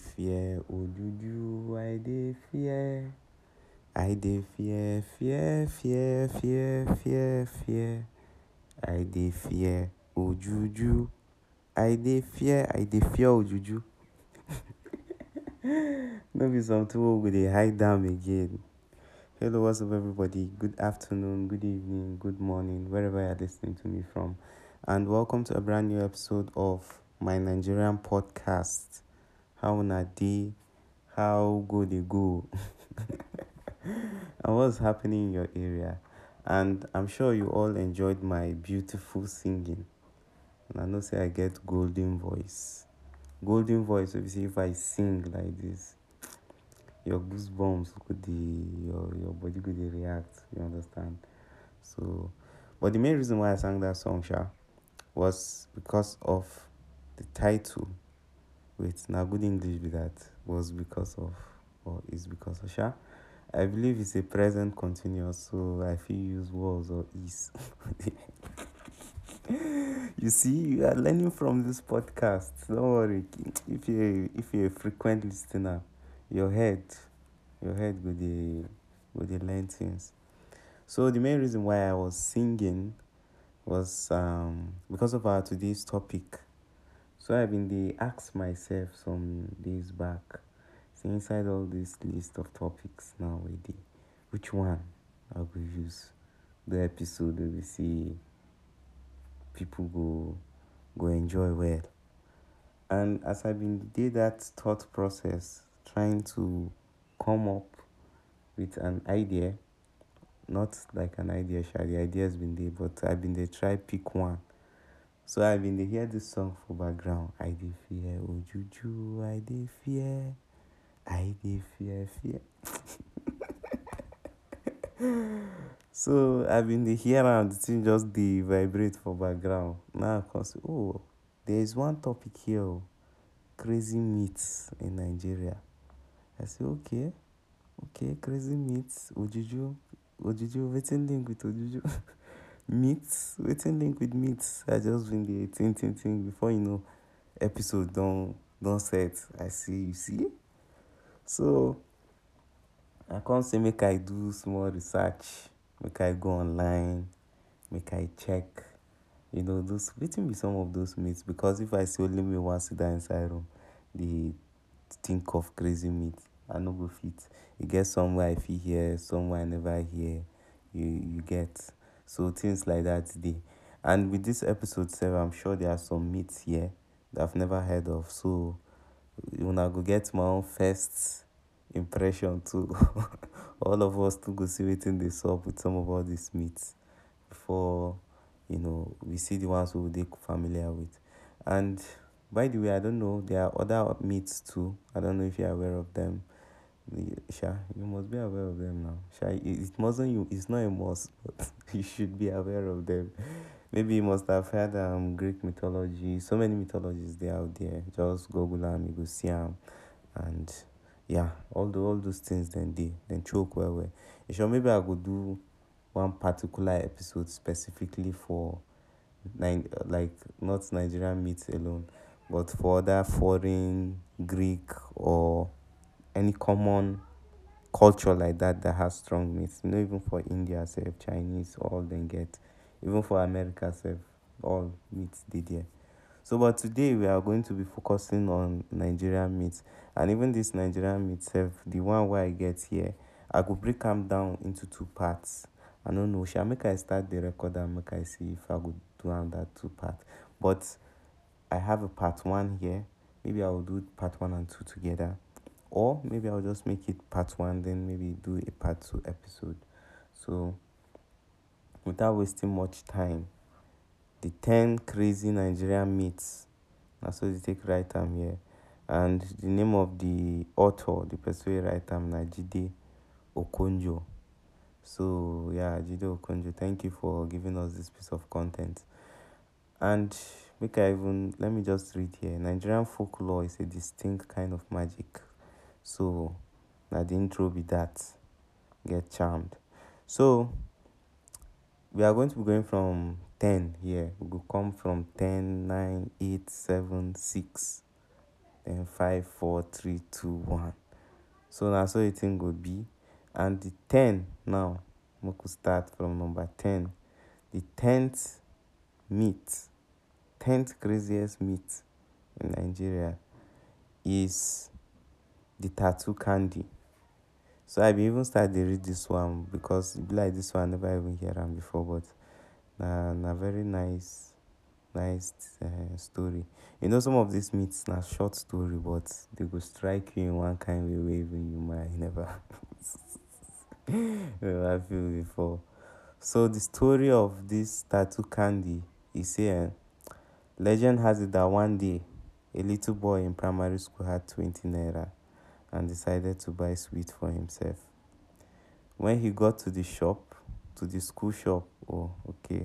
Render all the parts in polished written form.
fear, Ojuju, I dey fear. I dey fear, fear, fear, fear, fear, fear. I dey fear, Ojuju. I dey fear, Ojuju. No be some two we dey hide down again. Hello, what's up, everybody? Good afternoon, good evening, good morning, wherever you're listening to me from. And welcome to a brand new episode of my Nigerian podcast. How na dey? How go dey go? And what's happening in your area? And I'm sure you all enjoyed my beautiful singing. And I know say I get golden voice. Golden voice, obviously, if I sing like this, your goosebumps could your body could react, you understand? So, but the main reason why I sang that song, Sha, was because of the title. Wait, now good English with that was because of, or is because of, Sha. I believe it's a present continuous, so I feel use was or is. You see, you are learning from this podcast. Don't worry. If you're a frequent listener, your head go dey learn things. So the main reason why I was singing was because of our today's topic. So I've been dey ask myself some days back, so inside all this list of topics now we dey, which one I go use the episode we see people go enjoy well. And as I've been did that thought process, trying to come up with an idea, not like an idea, Sha, the idea has been there, but I've been there, try pick one. So I've been there, hear this song for background. I dey fear, Ojuju, I dey fear, I dey fear, fear. So I've been there, hear and the thing just dey vibrate for background. Now I can say, oh, there is one topic here, crazy meats in Nigeria. I say, okay, crazy meats, Ojuju, waiting link with Ojuju. Meats, waiting link with meats. I just been the thing before you know, episode don't set. I see, you see. So I can't say make I do small research, make I go online, make I check, you know, those waiting be some of those meats, because if I say only me one sit down inside room, they think of crazy meat. I no go fit. You get somewhere I fit hear, somewhere I never hear. You get. So things like that today. And with this episode 7, I'm sure there are some meats here that I've never heard of. So when I go get my own first impression too, all of us to go see waiting this up with some of all these meats before, you know, we see the ones who they're familiar with. And by the way, I don't know, there are other meats too. I don't know if you're aware of them. Sha, you must be aware of them now. Sha, it mustn't you, it's not a must, but you should be aware of them. Maybe you must have heard Greek mythology. So many mythologies they out there. Just Google am, you go see am, and yeah, all those things then choke well. Sure, maybe I could do one particular episode specifically for not Nigerian meats alone, but for other foreign Greek or any common culture like that has strong meats. You know, even for India self, Chinese, all them get. Even for America self, all meats did there. So, but today we are going to be focusing on Nigerian meats. And even this Nigerian meat self, the one where I get here, I could break them down into two parts. I don't know, shall make I start the record and make I see if I could do on that two part. But I have a part 1 here. Maybe I will do part 1 and 2 together. Or maybe I'll just make it part 1, then maybe do a part 2 episode. So, without wasting much time, the 10 crazy Nigerian meats. That's what they take right time here. And the name of the author, the person right time, Jide Okonjo. So, yeah, Jide Okonjo, thank you for giving us this piece of content. And let me just read here. Nigerian folklore is a distinct kind of magic. So, na the intro be that. Get charmed. So, we are going to be going from 10 here. We will come from 10, 9, 8, 7, 6. then 5 4 3 2 1. So now so the thing go be, and the 10 now we could start from number 10. The 10th craziest meat in Nigeria is the tattoo candy. So I even started to read this one because it be like this one I never even hear them before, but a very nice story. You know, some of these myths are short story, but they will strike you in one kind of way even you might never feel before. So the story of this tattoo candy is here. Legend has it that one day a little boy in primary school had 20 naira and decided to buy sweet for himself. When he got to the shop, to the school shop, he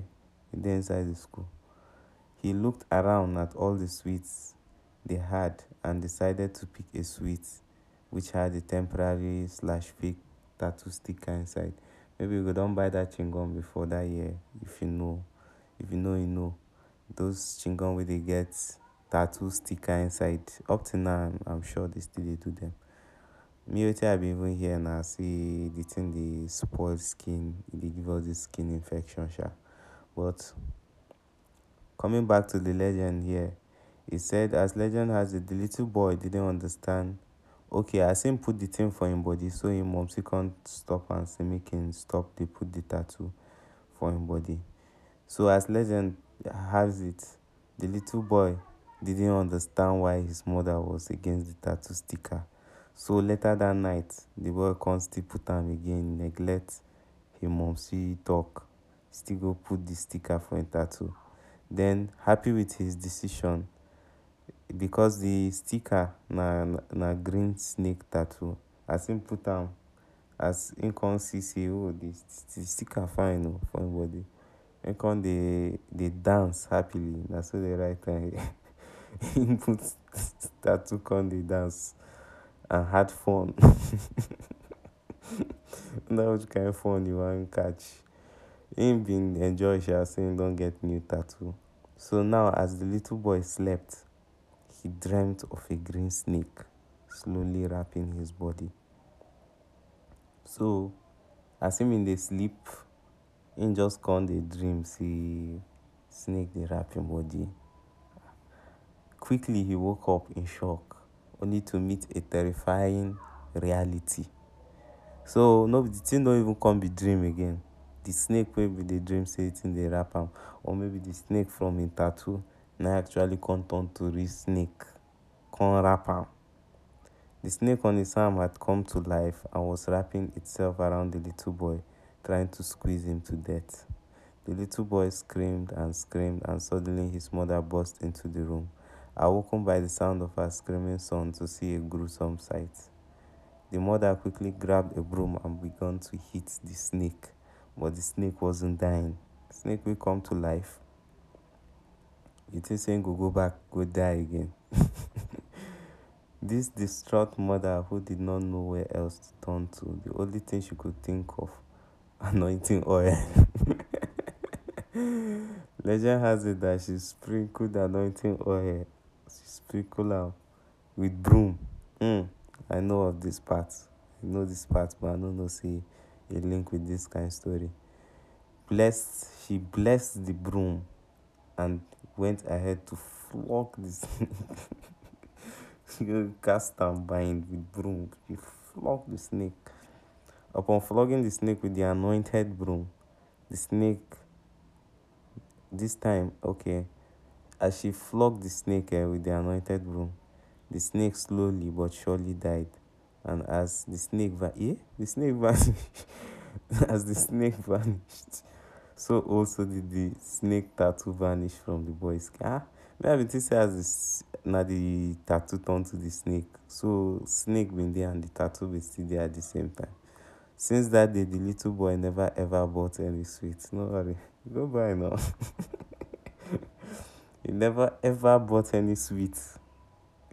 then inside the school, he looked around at all the sweets they had and decided to pick a sweet which had a temporary / fake tattoo sticker inside. Maybe you don't buy that chewing gum before that year. If you know, those chewing gum where they get tattoo sticker inside. Up to now, I'm sure they still do them. Me too, I've been even here and I see the thing they spoil skin. They give all this skin infection, sha. But coming back to the legend here, it said, as legend has it, the little boy didn't understand. Okay, I seen put the thing for him body, so his mom can't stop and say make him stop. They put the tattoo for him body. So as legend has it, the little boy didn't understand why his mother was against the tattoo sticker. So later that night, the boy constantly put him again, neglect his mom's talk, still go put the sticker for a tattoo. Then happy with his decision, because the sticker na green snake tattoo, as him put him, as him can see the sticker fine for him body. Him can they dance happily. That's what they write time. Him put tattoo can they dance and had fun. Now which kind of fun you want catch? Him been enjoy sha, saying don't get new tattoo. So now as the little boy slept, he dreamt of a green snake slowly wrapping his body. So as him in the sleep, him just come the dream, see snake the wrapping body. Quickly he woke up in shock, only to meet a terrifying reality. So no, the thing don't even come be dream again. The snake maybe the dream say it in the wrap am, or maybe the snake from a tattoo now actually can turn to real snake, can wrap am. The snake on his arm had come to life and was wrapping itself around the little boy, trying to squeeze him to death. The little boy screamed, and suddenly his mother burst into the room, awoken by the sound of her screaming son to see a gruesome sight. The mother quickly grabbed a broom and began to hit the snake. But the snake wasn't dying. The snake will come to life. You think saying go back, go die again. This distraught mother, who did not know where else to turn to, the only thing she could think of, anointing oil. Legend has it that she sprinkled anointing oil. She sprinkled out with broom. I know of this part. I know this part, but I don't know, see, a link with this kind of story. She blessed the broom and went ahead to flog the snake. She cast and bind with broom. She flogged the snake. Upon flogging the snake with the anointed broom, the snake, this time, as she flogged the snake with the anointed broom, the snake slowly but surely died. And as the snake vanished, so also did the snake tattoo vanish from the boy's skin. Maybe it is as the tattoo turned to the snake. So snake been there and the tattoo been still there at the same time. Since that day, the little boy never ever bought any sweets. No worry, go buy now. He never ever bought any sweets.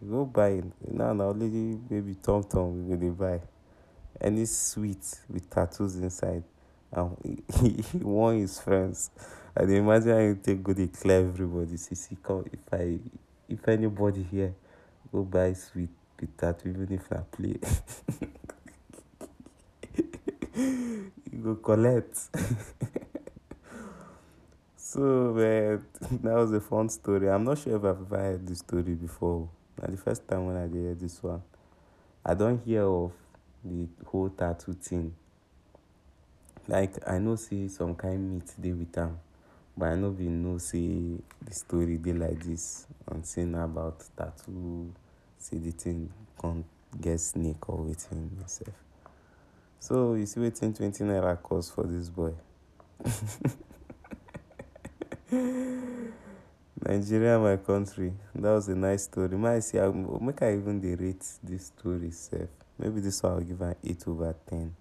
Go buy it. Now, lady, baby, Tom, we will buy any sweet with tattoos inside. He warned his friends. I imagine I take good declare everybody. See, if anybody here people buy sweet with that, even if I play. You go collect. So, man, that was a fun story. I'm not sure if I've ever heard this story before. Now, the first time when I heard this one, I don't hear of the whole tattoo thing. Like, I know, see, some kind meet they with them, but I know we know, see, the story they like this, and saying about tattoo, see, the thing can't get snake or waiting myself. So, you see, waiting 20 naira cost for this boy. Nigeria, my country. That was a nice story. May I see, make I even rate this story, sef. Maybe this one I'll give an 8 over 10.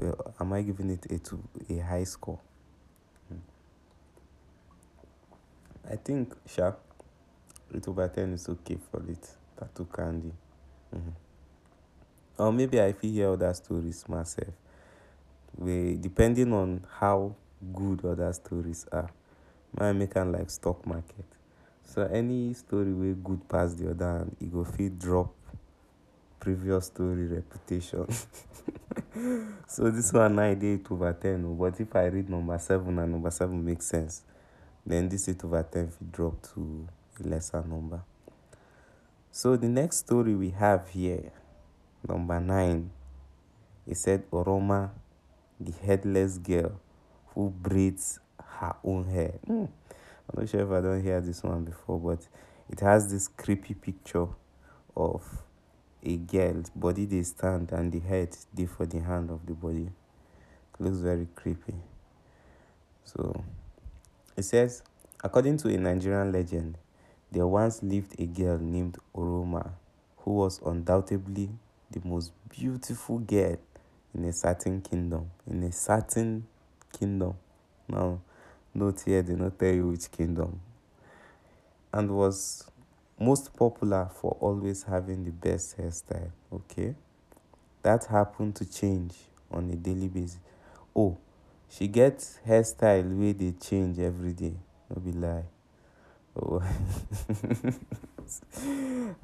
Well, am I giving it a high score? I think, sha, 8 over 10 is okay for it. Tattoo candy. Mm-hmm. Or maybe I feel hear other stories myself. Depending on how good other stories are. I make am like stock market. So any story wey good pass the other hand, e go fit drop previous story reputation. So this one 9 8 over 10. But if I read number 7 and number 7 makes sense, then this 8 over 10 fit drop to a lesser number. So the next story we have here, number 9, it said Oroma, the headless girl who braids her own hair. I'm not sure if I don't hear this one before, but it has this creepy picture of a girl, body they stand and the head they for the hand of the body. It looks very creepy. So it says, according to a Nigerian legend, there once lived a girl named Oroma, who was undoubtedly the most beautiful girl in a certain kingdom. Now, note here, they not tell you which kingdom. And was most popular for always having the best hairstyle. Okay. That happened to change on a daily basis. Oh, she gets hairstyle where they change every day. No be lie. Oh.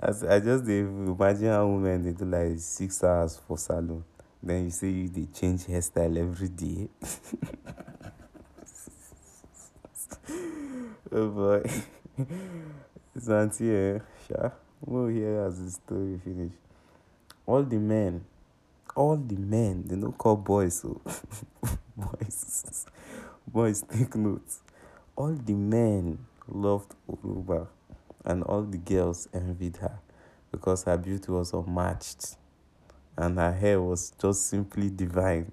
I just imagine how women they do like 6 hours for salon. Then you say they change hairstyle every day. Oh boy, it's not here, sha. We'll hear as the story finish. All the men, they don't call boys, so boys, take notes. All the men loved Oroma, and all the girls envied her because her beauty was unmatched, and her hair was just simply divine.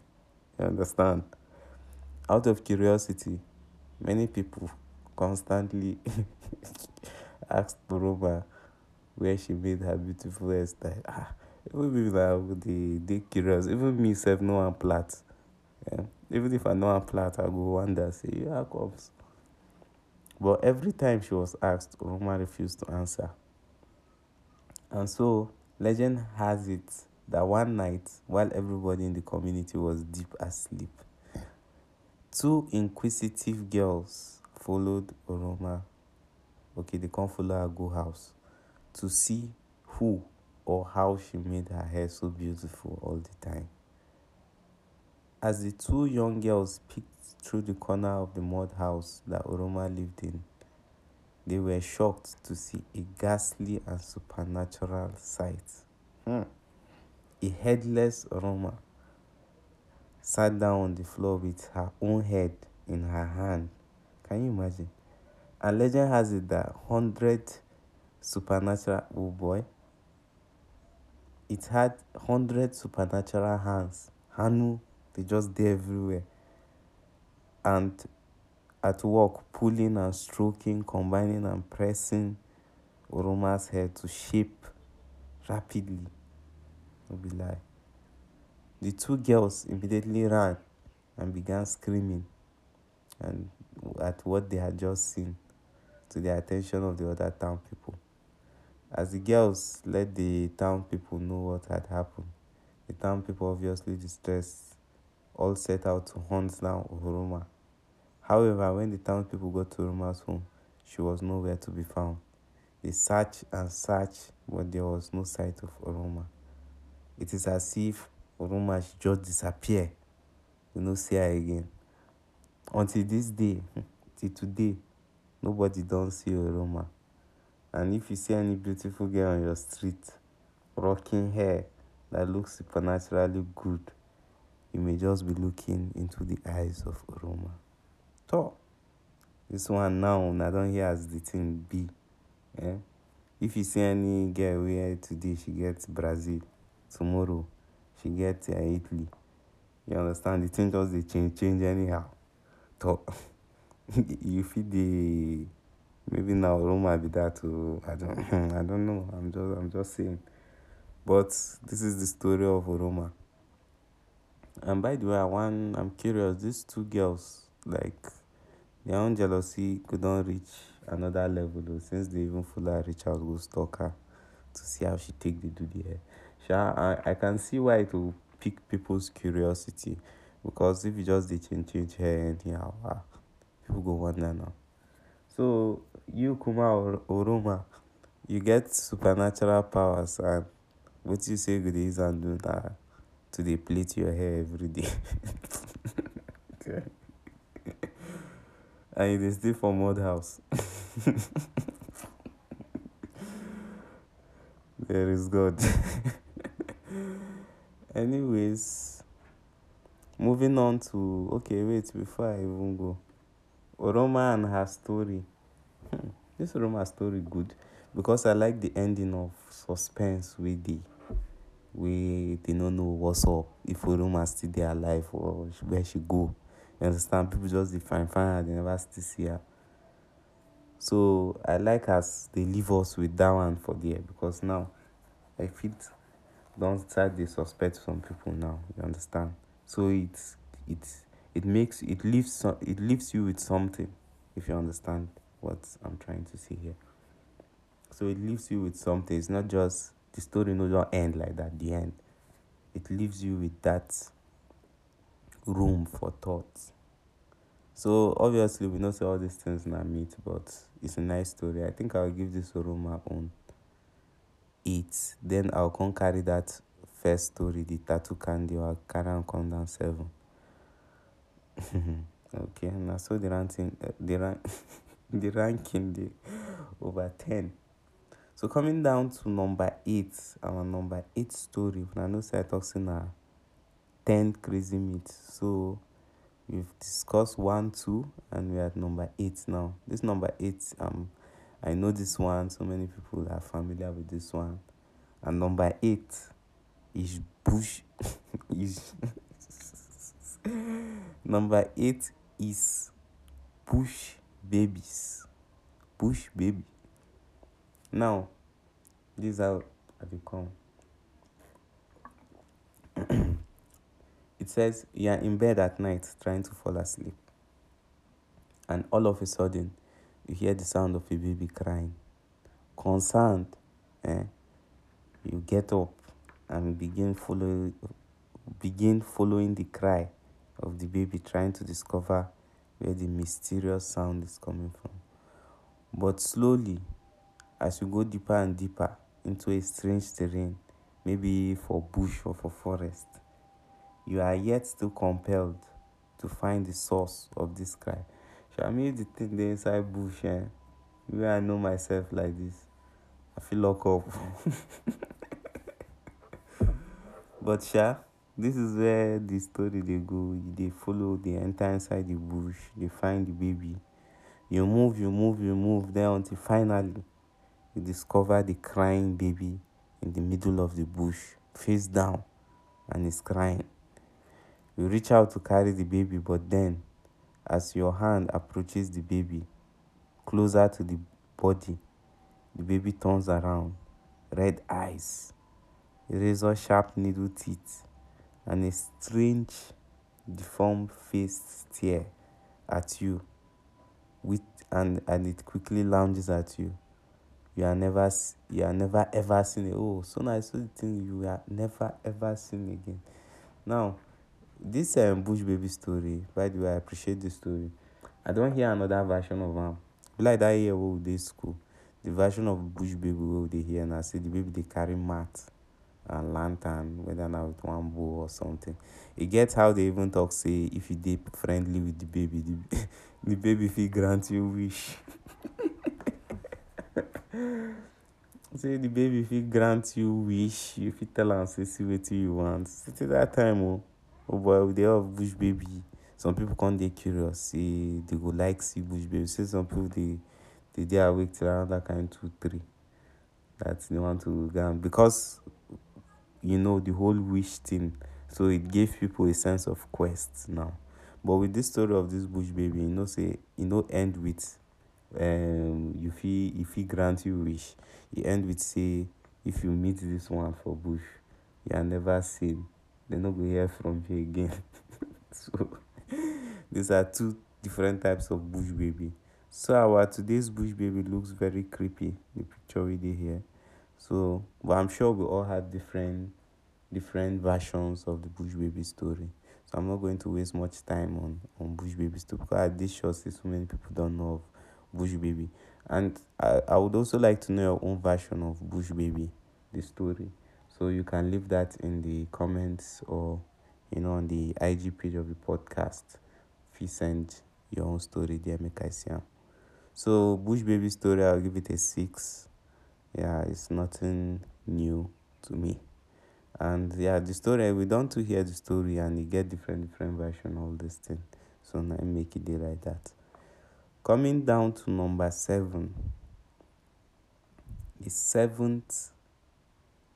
You understand? Out of curiosity, many people constantly asked Oroma where she made her beautiful hairstyle. Even people they curious. Even me self no one plait. Yeah? Even if I know I'm plait, I go wonder, say, yeah, comes. But every time she was asked, Oroma refused to answer. And so legend has it that one night, while everybody in the community was deep asleep, 2 inquisitive girls followed Oroma. Okay, they can't follow her go house to see who or how she made her hair so beautiful all the time. As the 2 young girls peeked through the corner of the mud house that Oroma lived in, they were shocked to see a ghastly and supernatural sight. A headless Oroma sat down on the floor with her own head in her hand. Can you imagine? And legend has it that 100 supernatural... Oh boy. It had 100 supernatural hands. Hanu, they just there everywhere. And at work, pulling and stroking, combining and pressing Oroma's hair to shape rapidly. Don't be lie. The 2 girls immediately ran and began screaming and at what they had just seen, to the attention of the other town people. As the girls let the town people know what had happened, the town people, obviously distressed, all set out to hunt down Oroma. However, when the town people got to Oroma's home, she was nowhere to be found. They searched and searched, but there was no sight of Oroma. It is as if Oroma just disappeared. You no see her again. Until this day, till today, nobody don't see Oroma. And if you see any beautiful girl on your street, rocking hair that looks supernaturally good, you may just be looking into the eyes of Oroma. So, this one now, I don't hear as the thing be. Eh? If you see any girl where today she gets Brazil, tomorrow she gets Italy, you understand? The thing just they change anyhow. So, you feel the maybe now Oroma be that too. I don't know. I'm just saying. But this is the story of Oroma. And by the way, I'm curious, these two girls, like, their own jealousy couldn't reach another level though, since they even full her reach out, go stalk her to see how she take the do the hair. I can see why it will pique people's curiosity, because if you just change hair anyhow, people go wonder now. So you, Kuma or Oroma, you get supernatural powers, and what you say good is and do that to they plait your hair every day. Okay. And it is still for mud house. There is God. Anyways, moving on to wait, before I even go. Oroma and her story. This Oroma story good, because I like the ending of suspense with the way they don't know what's up, if Oroma still there alive or where she go. You understand? People just find her, they never still see her. So I like us, they leave us with that one for there, because now I feel don't start they suspect some people now. You understand? So it leaves you with something, if you understand what I'm trying to say here. So it leaves you with something. It's not just the story don't end like that, the end. It leaves you with that room for thoughts. So obviously we don't say all these things in our meet, but it's a nice story. I think I'll give this room my own 8. Then I'll come carry that first story, the tattoo candy, or I'll carry and come down 7. Okay, and I saw the ranking the over 10. So coming down to number 8, our number 8 story. When I know say I talk in our 10 crazy meat. So we've discussed 1, 2, and we're at number 8 now. This number 8, I know this one, so many people are familiar with this one. And number 8 is bush. Number 8 is bush babies. Bush baby. Now, this is how I become. It says you are in bed at night trying to fall asleep, and all of a sudden you hear the sound of a baby crying. Concerned, you get up and begin following the cry of the baby, trying to discover where the mysterious sound is coming from. But slowly, as you go deeper and deeper into a strange terrain, maybe for bush or for forest, you are yet still compelled to find the source of this cry. I mean, the thing the inside bush, where I know myself like this, I feel locked up. But this is where the story they go. They follow, they enter inside the bush, they find the baby. You move there until finally you discover the crying baby in the middle of the bush, face down, and it's crying. You reach out to carry the baby, but then as your hand approaches the baby, closer to the body, the baby turns around, red eyes, razor-sharp needle teeth, and a strange, deformed-faced stare at you, and it quickly lounges at you. You are never ever seen it. Oh, so now I saw the thing you are never ever seen again. Now, this bush baby story, by the way, I appreciate this story. I don't hear another version of them. Like that year old day school. The version of bush baby will they hear and I see the baby they carry mat and lantern, whether now with one bow or something. It gets how they even talk, say if you dey friendly with the baby, the baby fit grant you wish. Say the baby fit grant you wish, you fit tell am say see wetin you want. See that time oh boy, we dey have bush baby. Some people come dey curious, say they go like see bush baby. Say some people they awake till around that kind 2-3. That they want to go because you know the whole wish thing. So it gave people a sense of quest now. But with this story of this bush baby, end with if he grant you wish, you end with say if you meet this one for bush, you are never seen. They no go hear from you again. So these are two different types of bush baby. So our today's bush baby looks very creepy, the picture we did here. So but I'm sure we all have different versions of the bush baby story. So I'm not going to waste much time on bush baby story because at this show so many people don't know of bush baby. And I would also like to know your own version of bush baby, the story. So you can leave that in the comments or on the IG page of the podcast. If you send your own story there, make I see. So bush baby story, I'll give it a 6. Yeah, it's nothing new to me. And yeah, the story, we don't to hear the story and you get different version of this thing. So now I make it like that. Coming down to number 7. The 7th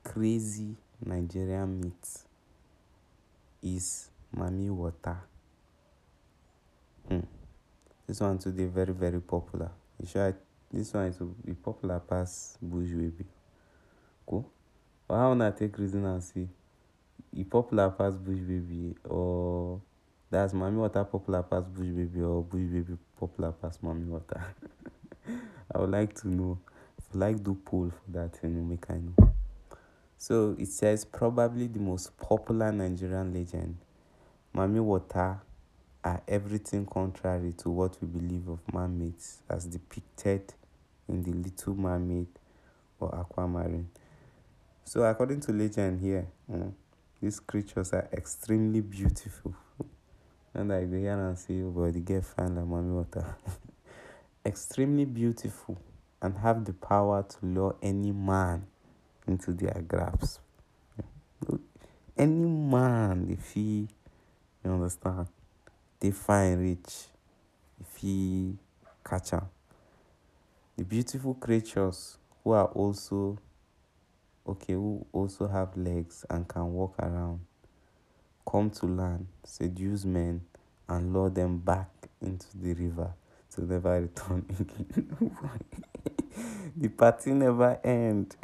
crazy Nigerian myth is Mami Wata. This one today very popular. This one is be popular past bush baby. Cool. But how wanna take reason and see? It popular past bush baby, or that's Mami Wata popular past bush baby, or bush baby popular past Mami Wata. I would like to know. If you like do poll for that and make I know. So it says probably the most popular Nigerian legend, Mami Wata, are everything contrary to what we believe of mermaids as depicted in The Little Mermaid or Aquamarine. So according to legend here, these creatures are extremely beautiful. And I go here and say, but they get fine like Mami Wata. Extremely beautiful and have the power to lure any man into their grasp. Any man, if he, you understand, they find rich if he catch them. The beautiful creatures who also have legs and can walk around, come to land, seduce men, and lure them back into the river to never return again. The party never ends.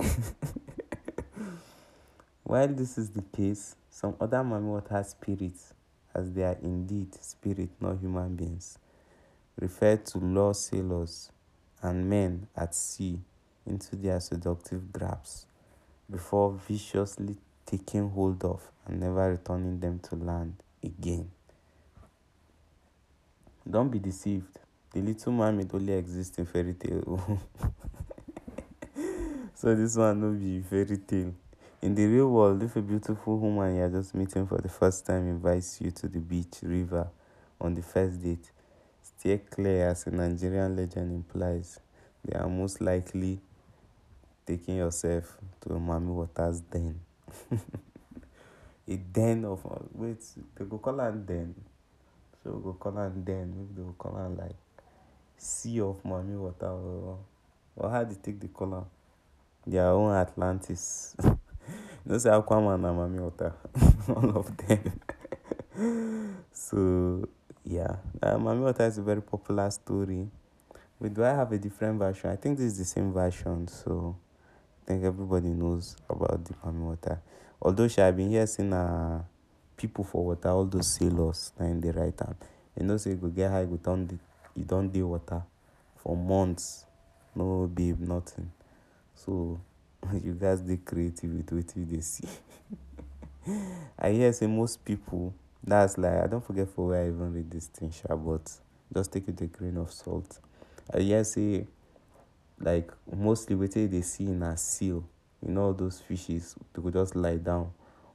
While this is the case, some other Mami Wata spirits, as they are indeed spirit, not human beings, referred to lure sailors and men at sea into their seductive grasps before viciously taking hold of and never returning them to land again. Don't be deceived. The Little Mermaid only exists in fairy tale. So this one will be fairy tale. In the real world, if a beautiful woman you are just meeting for the first time invites you to the beach, river, on the first date, stay clear, as a Nigerian legend implies. They are most likely taking yourself to a Mami Wata's den. A den of... Wait, they go call her den. So go call her den. Maybe they go call her like Sea of Mami Wata. Or how do you take the color? Their own Atlantis. No say Aquaman and Mami Wata, all of them. So yeah, Mami Wata is a very popular story. But do I have a different version? I think this is the same version, so I think everybody knows about the Mami Wata. Although she have been here seeing people for water, all those sailors in the right hand. You know, say so you go get high, you don't deal water for months. No babe, nothing. So you guys dey creative with what you see. I hear say most people, that's like, I don't forget for where I even read this thing, but just take it with a grain of salt. I hear say Like mostly wetin they see in a seal, you know, those fishes, they could just lie down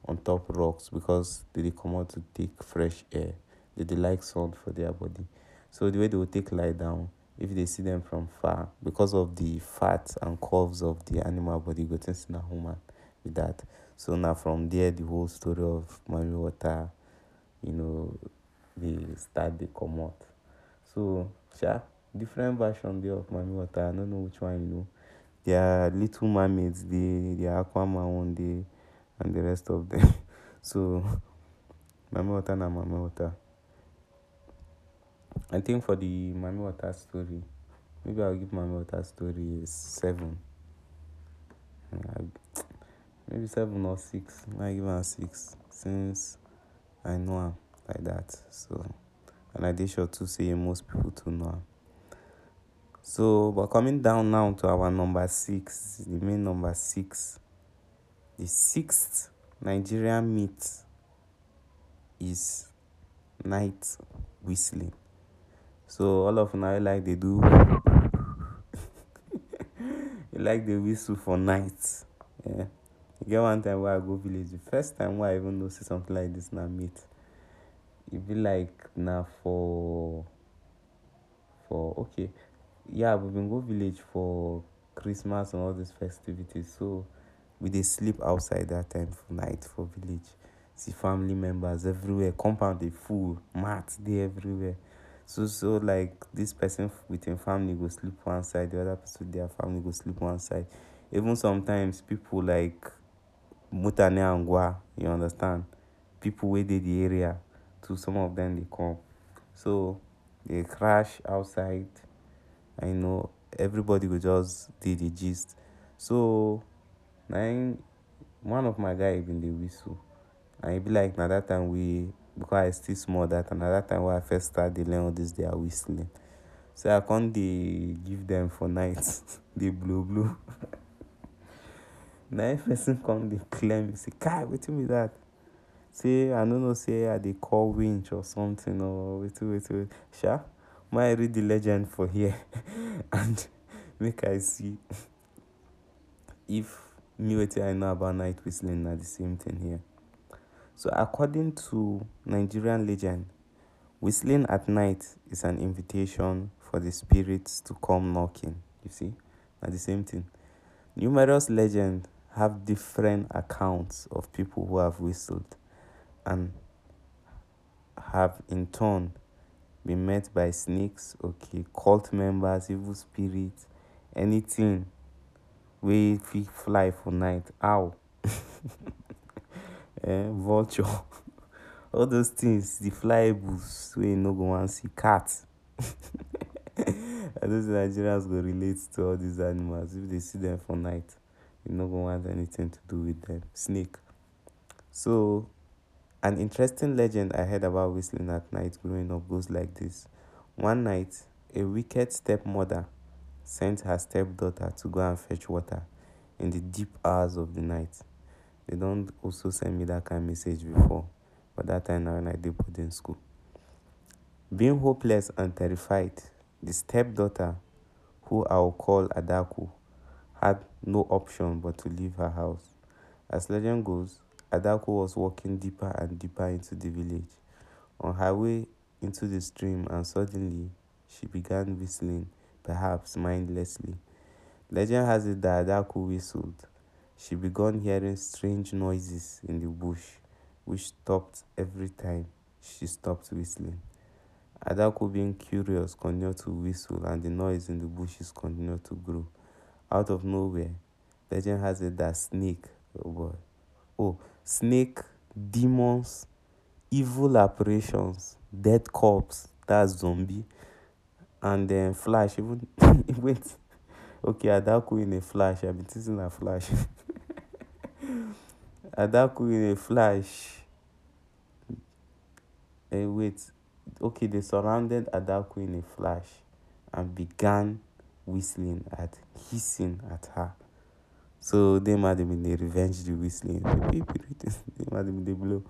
on top rocks because they come out to take fresh air. They like sun for their body. So the way they will take lie down, if they see them from far, because of the fat and curves of the animal body, go to see na human with that. So now from there, the whole story of Mami Wata, you know, they come out. So, different version there of Mami Wata. I don't know which one you know. There are little mermaids, there are Aquaman one day, and the rest of them. So, Mami Wata na Mami Wata. I think for the Mami Wata story, maybe I'll give Mami Wata story 7. Maybe 7 or 6. I'll give her 6 since I know her like that. So, and I did sure to say most people to know her. So, but coming down now to our number 6, the main number 6. The 6th Nigerian myth is night whistling. So all of now like they do like they whistle for night. Yeah. You get one time where I go village, the first time where I even know see something like this now myth. It be like now for okay. Yeah, we've been go village for Christmas and all these festivities. So we dey sleep outside that time for night for village. See family members everywhere, compound dey full, mats dey everywhere. So like this person within family go sleep one side, the other person with their family go sleep one side. Even sometimes people like Mutane and Gwa, you understand? People wey dey the area, to some of them they come. So they crash outside. I know everybody go just dey the gist. So now, one of my guys even dey whistle. And it be like, now that time because I still small that, and at that time when I first started, they learn all this, they are whistling. So I can't give them for night. They blow. Now if person come, they claim, they say, "Kai, waiting with that." Say, I don't know, say they call winch or something, or wait. Sha, may I read the legend for here and make I see if me waiting I know about night whistling are the same thing here. So according to Nigerian legend, whistling at night is an invitation for the spirits to come knocking. You see? Now the same thing. Numerous legends have different accounts of people who have whistled and have in turn been met by snakes, cult members, evil spirits, anything wey fit fly for night. Ow. Vulture, all those things, the flybles, we no go want see cats. I don't think Nigerians go relate to all these animals. If they see them for night, you no go want anything to do with them. Snake. So, an interesting legend I heard about whistling at night growing up goes like this. One night, a wicked stepmother sent her stepdaughter to go and fetch water in the deep hours of the night. They don't also send me that kind of message before, but that time when I did boarding school. Being hopeless and terrified, the stepdaughter, who I'll call Adaku, had no option but to leave her house. As legend goes, Adaku was walking deeper and deeper into the village. On her way into the stream, and suddenly she began whistling, perhaps mindlessly. Legend has it that Adaku whistled. She began hearing strange noises in the bush, which stopped every time she stopped whistling. Adaku, being curious, continued to whistle, and the noise in the bushes continued to grow. Out of nowhere, legend has it that snake, snake, demons, evil apparitions, dead corpse, that's zombie, and then flash, even, wait, Adaku in a flash, I've been teasing a flash. Adaku in a flash. They surrounded Adaku in a flash and began hissing at her. So they might have been they revenge the whistling. They might have been the blow.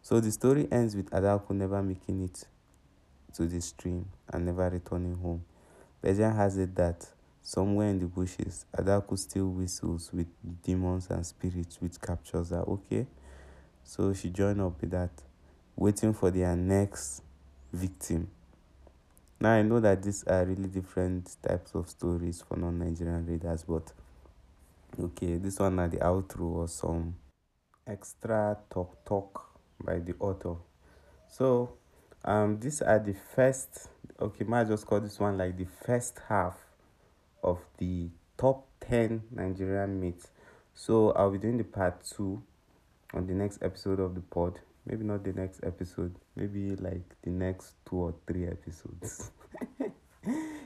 So the story ends with Adaku never making it to the stream and never returning home. Legend has it that Somewhere in the bushes, Adaku still whistles with demons and spirits which captures her, okay? So she joined up with that, waiting for their next victim. Now, I know that these are really different types of stories for non-Nigerian readers, but okay, this one are the outro or some extra talk by the author. So, these are the first, okay, might just call this one like the first half of the top 10 Nigerian myths. So I'll be doing the part 2 on the next episode of the pod. Maybe not the next episode, maybe like the next 2 or 3 episodes.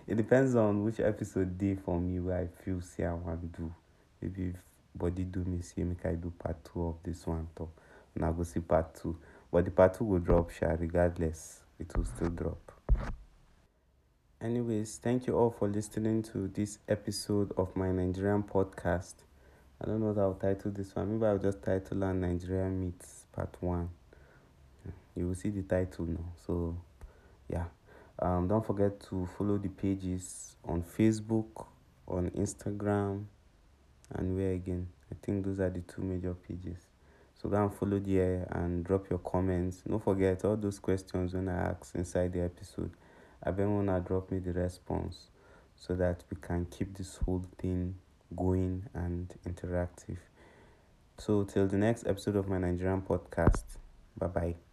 It depends on which episode day for me where I feel say I want to do. Maybe if body do me say make I do part 2 of this one talk, and I go see part 2. But the part 2 will drop, sha, regardless, it will still drop. Anyways, thank you all for listening to this episode of my Nigerian podcast. I don't know what I'll title this one. Maybe I'll just title it Nigerian Myths Part 1. You will see the title now. So, yeah. Don't forget to follow the pages on Facebook, on Instagram, and where again? I think those are the 2 major pages. So go and follow there and drop your comments. Don't forget all those questions when I ask inside the episode. I bet wanna drop me the response so that we can keep this whole thing going and interactive. So till the next episode of my Nigerian podcast, bye-bye.